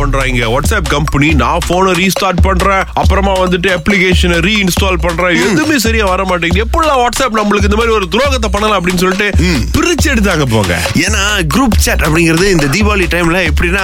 பண்றாங்க WhatsApp company, நான் போனை ரீஸ்டார்ட் பண்றேன், அப்புறமா வந்துட்டு அப்ளிகேஷனை ரீஇன்ஸ்டால் பண்றேன், எதுவுமே சரியா வர மாட்டேங்குது. எப்படிலாம் வாட்ஸ்அப் நம்மளுக்கு இந்த மாதிரி ஒரு துரோகத்தை பண்ணலாம் அப்படின்னு சொல்லிட்டு பிரிச்சு எடுத்தாங்க போங்க. ஏன்னா குரூப் சாட் அப்படிங்கிறது இந்த தீபாவளி டைம்ல எப்படின்னா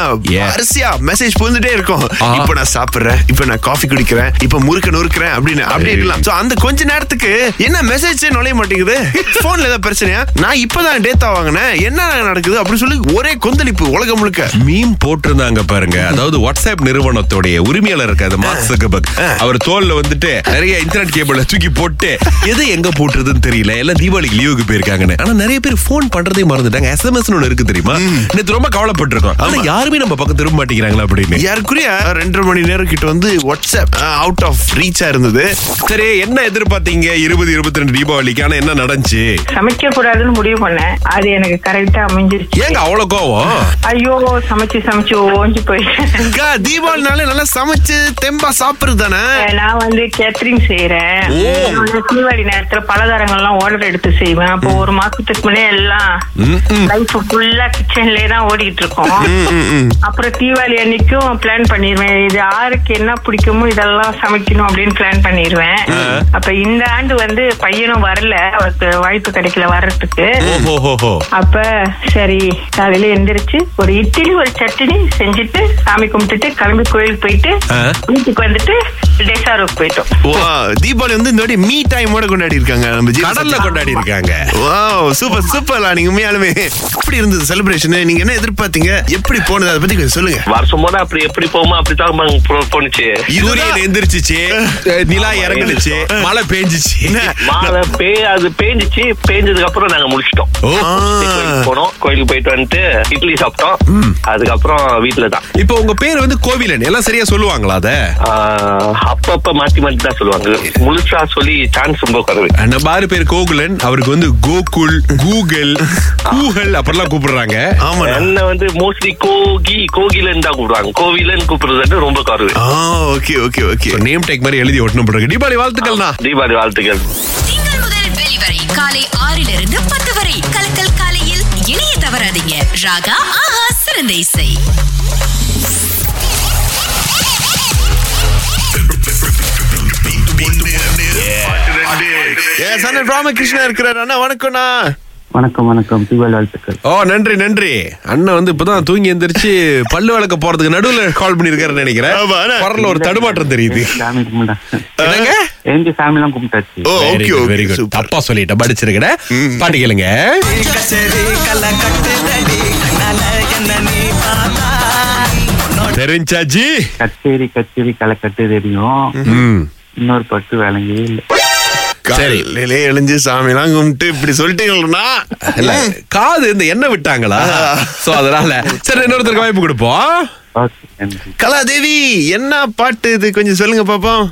வரிசையா மெசேஜ் போந்துட்டே இருக்கும். இப்ப நான் சாப்பிடுறேன், இப்ப நான் காஃபி குடிக்கிறேன், இப்ப முறுக்க நொறுக்கிறேன் அப்படின்னு அப்படி இருக்கலாம். அந்த கொஞ்ச நேரத்துக்கு என்ன மெசேஜ் நுழைய மாட்டேங்குது, போன்ல ஏதாவது பிரச்சனையா, நான் இப்பதான் டேட்டா வாங்கினேன், என்ன நடக்குது அப்படின்னு சொல்லி ஒரே கொந்தளிப்பு உலகம் முழுக்க. மீம் போட்டிருந்தாங்க பாருங்க, அதாவது வாட்ஸ்அப் நிறுவனத்தோடைய உரிமையாளர் இருக்காது மார்க் ஜக்கர்பர்க், அவர் தோல்ல வந்துட்டு நிறைய இன்டர்நெட் கேபிள தூக்கி போட்டு எது எங்க போட்டுறதுன்னு தெரியல, எல்லாம் தீபாவளிக்கு லீவுக்கு போயிருக்காங்கன்னு. ஆனா நிறைய பேர் போன் பண்றதே மறந்துட்டாங்க. எஸ்எம்எஸ் ஒன்னு இருக்கு தெரியுமா, நேத்து ரொம்ப கவலைப்பட்டிருக்கோம், ஆனா யாருமே நம்ம பக்கம் திரும்ப மாட்டேங்கிறாங்களா அப்படின்னு. யாருக்குரிய 2.5 மணி நேரம் கிட்ட வந்து வாட்ஸ்அப் அவுட் ஆஃப் ரீச்சா இருந்தது. சரி, என்ன எதிர்பார்த்தீங்க 2022 தீபாவளிக்கு? ஆனா என்ன நடந்துச்சு? சமைக்க கூடாதுன்னு முடிவு பண்ணேன், அது எனக்கு கரெக்டா அமைஞ்சிருச்சு. ஏங்க அவ்வளவு கோவம்? ஐயோ சமைச்சு சமைச்சு ஓஞ்சி போய் தீபாவளினாலே நல்லா சமைச்சு தெம்பா சாப்பிடுறது தானே. நான் வந்து கேட்டரிங் செய்யறேன், தீபாவளி நேரத்துல பலகாரங்கள்லாம் ஆர்டர் எடுத்து செய்வேன். அப்போ ஒரு மாசத்துக்கு முன்னே எல்லாம் லைஃப் ஃபுல்லா கிச்சன்லயே தான் ஓடிட்டு இருக்கோம். அப்புறம் தீபாவளி அன்னைக்கும் பிளான் பண்ணிடுவேன், இது யாருக்கு என்ன பிடிக்குமோ இதெல்லாம் சமைக்கணும் அப்படின்னு பிளான் பண்ணிடுவேன். அப்ப இந்த ஆண்டு வந்து பையனும் வரல, அவருக்கு வாய்ப்பு கிடைக்கல வர்றதுக்கு. அப்ப சரி காலையில எந்திரிச்சு ஒரு இட்லி ஒரு சட்னி செஞ்சுட்டு சாமி கும்பிட்டுட்டு கிளம்பி கோயிலுக்கு போயிட்டு வீட்டுக்கு வந்துட்டு டேசாருக்கு போயிட்டோம். தீபாவளி வந்து இந்த மாதிரி மீ டைமோட கொண்டாடி இருக்காங்க, நம்ம கடல்ல கொண்டாடி இருக்காங்க. வாவ், சூப்பர் சூப்பர்லா. நீங்க உண்மையாலுமே எப்படி இருந்தது செலிப்ரேஷன்? நீங்க என்ன எதிர்பார்த்தீங்க, எப்படி போனது, அதை பத்தி கொஞ்சம் சொல்லுங்க. வருஷம் போது அப்படி எப்படி போமா அப்படித்தான் போனுச்சு. சூரியன் எந்திரிச்சிச்சு, நிலா இறங்குச்சு, மழை பெஞ்சிச்சு. மழை அது பெஞ்சிச்சு, பெஞ்சதுக்கு அப்புறம் நாங்க முடிச்சிட்டோம், போனோம் கோயிலுக்கு போயிட்டு வந்துட்டு இட்லி சாப்பிட்டோம், அதுக்கப்புறம் வீட்டுல தான். இப்ப உங்க பேர் வந்து கோவிலன், எல்லாம் சரியா சொல்லுவாங்களா? அத அப்பப்ப மாத்தி மாத்தி தான் சொல்லுவாங்க, முழுசா சொல்லி சான்ஸ் ரொம்ப குறைவு. நம்ம ஆறு பேர் கோகுலன், அவருக்கு வந்து கோகுல், கூகுள், கூகல் அப்படிலாம் கூப்பிடுறாங்க. ஆமா, என்ன வந்து மோஸ்ட்லி கோகி கோகிலன் தான் கூப்பிடுறாங்க, கோவிலன் கூப்பிடுறது ரொம்ப குறைவு. Okay okay okay, name tag மாதிரி எழுதி ஒட்டணும் போடுறாங்க. தீபாவளி வாழ்த்துக்கள்னா தீபாவளி வாழ்த்துக்கள். திங்கள் முதல் வெளிவரை காலை 6 to 10 வரை கலக்கல் காலையில் இணைய தவறாதீங்க. ராகா ஆஹா சிறந்த இசை. ராமகிருஷ்ணா இருக்கிறார் அண்ணா, வணக்கம்ண்ணா. வணக்கம் வணக்கம், தீபாவளி வாழ்த்துக்கள். ஓ நன்றி நன்றி அண்ணா. வந்து இப்பதான் தூங்கி எந்திரிச்சு பல்லு வளர்க்க போறதுக்கு நடுவுல கால் பண்ணிருக்காரு நினைக்கிறேன், ஒரு தடுமாற்றம் தெரியுது. அப்பா சொல்லிட்டேன் படிச்சிருக்கேன், பாட்டு கேளுங்க. தெரிஞ்சாச்சு கச்சேரி கச்சேரி களைக்கட்டு தெரியும், இன்னொரு பட்டு விளங்கவே இல்லை. காது இந்த எண்ணெய் விட்டாங்களா, அதனால சரி இன்னொருத்தருக்கு வாய்ப்பு கொடுப்போம். கலாதேவி, என்ன பாட்டு இது கொஞ்சம் சொல்லுங்க பாப்போம்.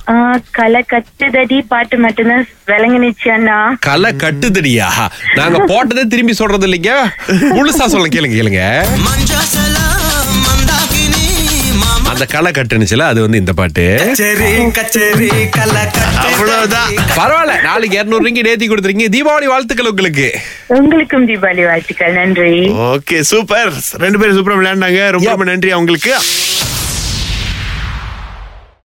கலை கட்டுதடி பாட்டு மட்டும்தான் விளங்கினுச்சு அண்ணா. கலை கட்டுதடியா? நாங்க போட்டதே திரும்பி சொல்றது இல்லைங்க, முழுசா சொல்ல கேளுங்க கேளுங்க. அந்த களை கட்டுனுச்சுல, அது வந்து இந்த பாட்டு. அவ்வளவுதான், பரவாயில்ல. நாளைக்கு 200 நேத்தி கொடுத்துருக்கீங்க. தீபாவளி வாழ்த்துக்கள் உங்களுக்கு. உங்களுக்கும் தீபாவளி வாழ்த்துக்கள். நன்றி. ஓகே சூப்பர், 2 பேரும் சூப்பரா விளையாண்டாங்க, ரொம்ப நன்றி அவங்களுக்கு.